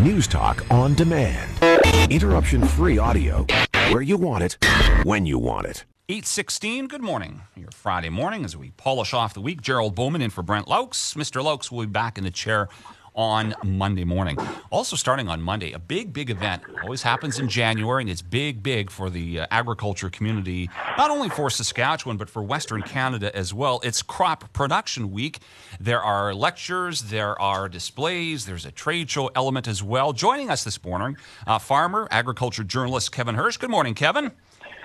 News Talk on demand. Interruption-free audio where you want it, when you want it. 8:16, good morning. Your Friday morning as we polish off the week. Gerald Bauman in for Brent Loucks. Mr. Loucks will be back in the chair on Monday morning. Also starting on Monday, a big event. Always happens in January, and it's big for the agriculture community, not only for Saskatchewan, but for Western Canada as well. It's Crop Production Week. There are lectures, there are displays, there's a trade show element as well. Joining us this morning, farmer, agriculture journalist Kevin Hursh. Good morning, Kevin.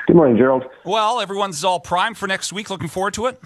Good morning, Gerald. Well, everyone's all primed for next week. Looking forward to it?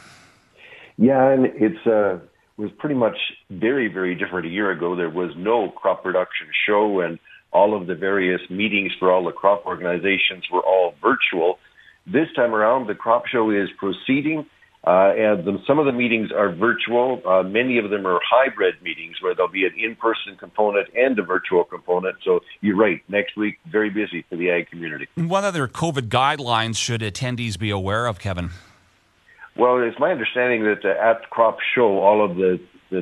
Yeah, and it's was pretty much very different a year ago. There was no crop production show, and all of the various meetings for all the crop organizations were all virtual. This time around, the crop show is proceeding, and some of the meetings are virtual. Many of them are hybrid meetings where there'll be an in-person component and a virtual component. So you're right, next week, very busy for the ag community. What other COVID guidelines should attendees be aware of, Kevin? Well, it's my understanding that at the crop show, all of the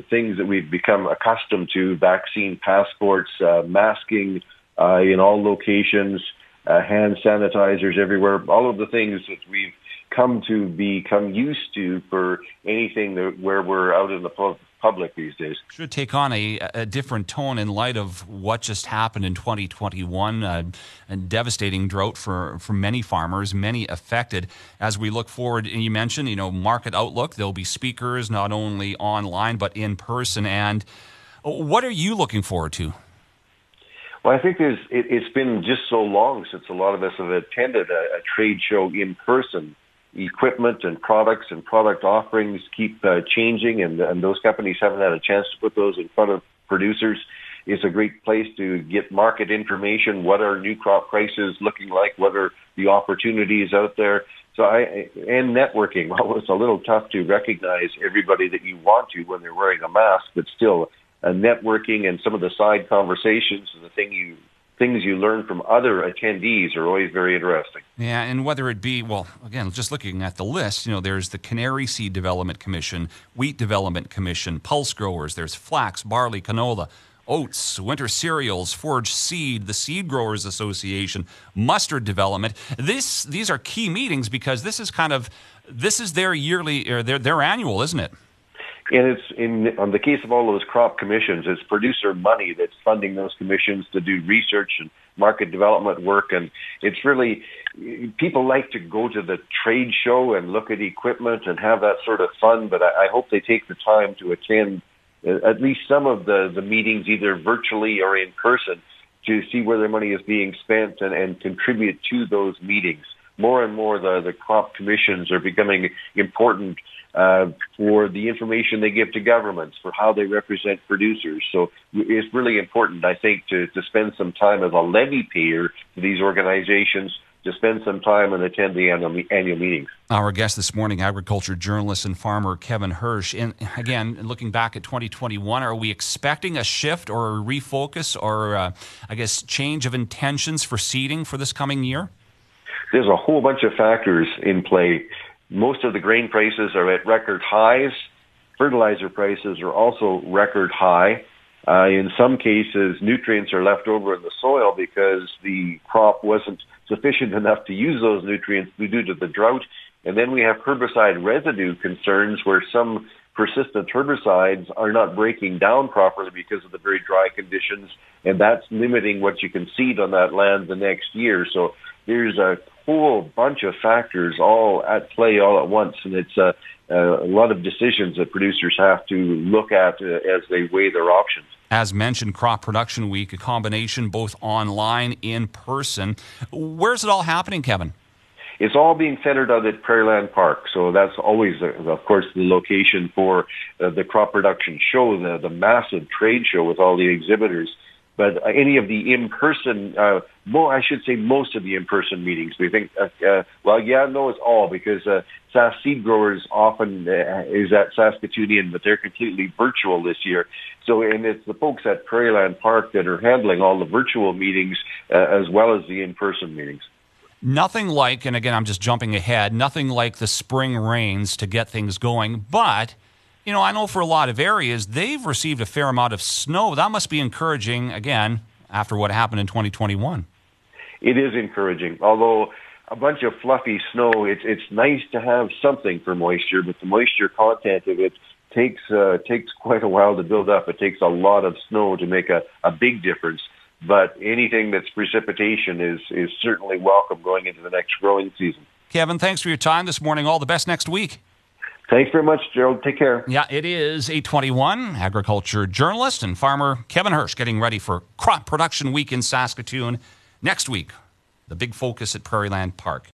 things that we've become accustomed to, vaccine passports, masking in all locations, hand sanitizers everywhere, all of the things that we've come to become used to for anything that, where we're out in the public these days. Should take on a different tone in light of what just happened in 2021, a devastating drought for many farmers, many affected. As we look forward, and you mentioned, you know, market outlook, there'll be speakers not only online but in person. And what are you looking forward to? Well, I think it's been just so long since a lot of us have attended a trade show in person. Equipment and product offerings keep changing, and those companies haven't had a chance to put those in front of producers. It's a great place to get market information. What are new crop prices looking like? What are the opportunities out there? So and networking. Well, it's a little tough to recognize everybody that you want to when they're wearing a mask, but still, networking and some of the side conversations and the things you learn from other attendees are always very interesting. Yeah, and whether it be, well, again, just looking at the list, you know, there's the Canary Seed Development Commission, Wheat Development Commission, Pulse Growers, there's flax, barley, canola, oats, winter cereals, forage seed, the Seed Growers Association, Mustard Development. These are key meetings because this is their yearly, or their annual, isn't it? And it's on the case of all those crop commissions, it's producer money that's funding those commissions to do research and market development work. And it's really, people like to go to the trade show and look at equipment and have that sort of fun, but I hope they take the time to attend at least some of the meetings, either virtually or in person, to see where their money is being spent and contribute to those meetings. More and more, the crop commissions are becoming important for the information they give to governments, for how they represent producers. So it's really important, I think, to spend some time as a levy payer to these organizations, to spend some time and attend the annual meetings. Our guest this morning, agriculture journalist and farmer Kevin Hursh. And again, looking back at 2021, are we expecting a shift or a refocus or, I guess, change of intentions for seeding for this coming year? There's a whole bunch of factors in play. Most of the grain prices are at record highs. Fertilizer prices are also record high. In some cases, nutrients are left over in the soil because the crop wasn't sufficient enough to use those nutrients due to the drought. And then we have herbicide residue concerns where some persistent herbicides are not breaking down properly because of the very dry conditions, and that's limiting what you can seed on that land the next year. So there's a whole bunch of factors all at play all at once, and it's a lot of decisions that producers have to look at as they weigh their options. As mentioned, Crop Production Week, a combination both online, in person. Where's it all happening, Kevin? It's all being centered out at Prairieland Park, so that's always, of course, the location for the crop production show, the massive trade show with all the exhibitors. But any of the in-person, I should say most of the in-person meetings, we think, it's all, because Sask Seed Growers often is at Saskatoon, but they're completely virtual this year. So, and it's the folks at Prairieland Park that are handling all the virtual meetings as well as the in-person meetings. Nothing like, and again, I'm just jumping ahead, nothing like the spring rains to get things going. But, you know, I know for a lot of areas, they've received a fair amount of snow. That must be encouraging, again, after what happened in 2021. It is encouraging. Although a bunch of fluffy snow, it's nice to have something for moisture, but the moisture content of it takes quite a while to build up. It takes a lot of snow to make a big difference. But anything that's precipitation is certainly welcome going into the next growing season. Kevin, thanks for your time this morning. All the best next week. Thanks very much, Gerald. Take care. Yeah, it is 8:21. Agriculture journalist and farmer Kevin Hursh getting ready for crop production week in Saskatoon next week. The big focus at Prairieland Park.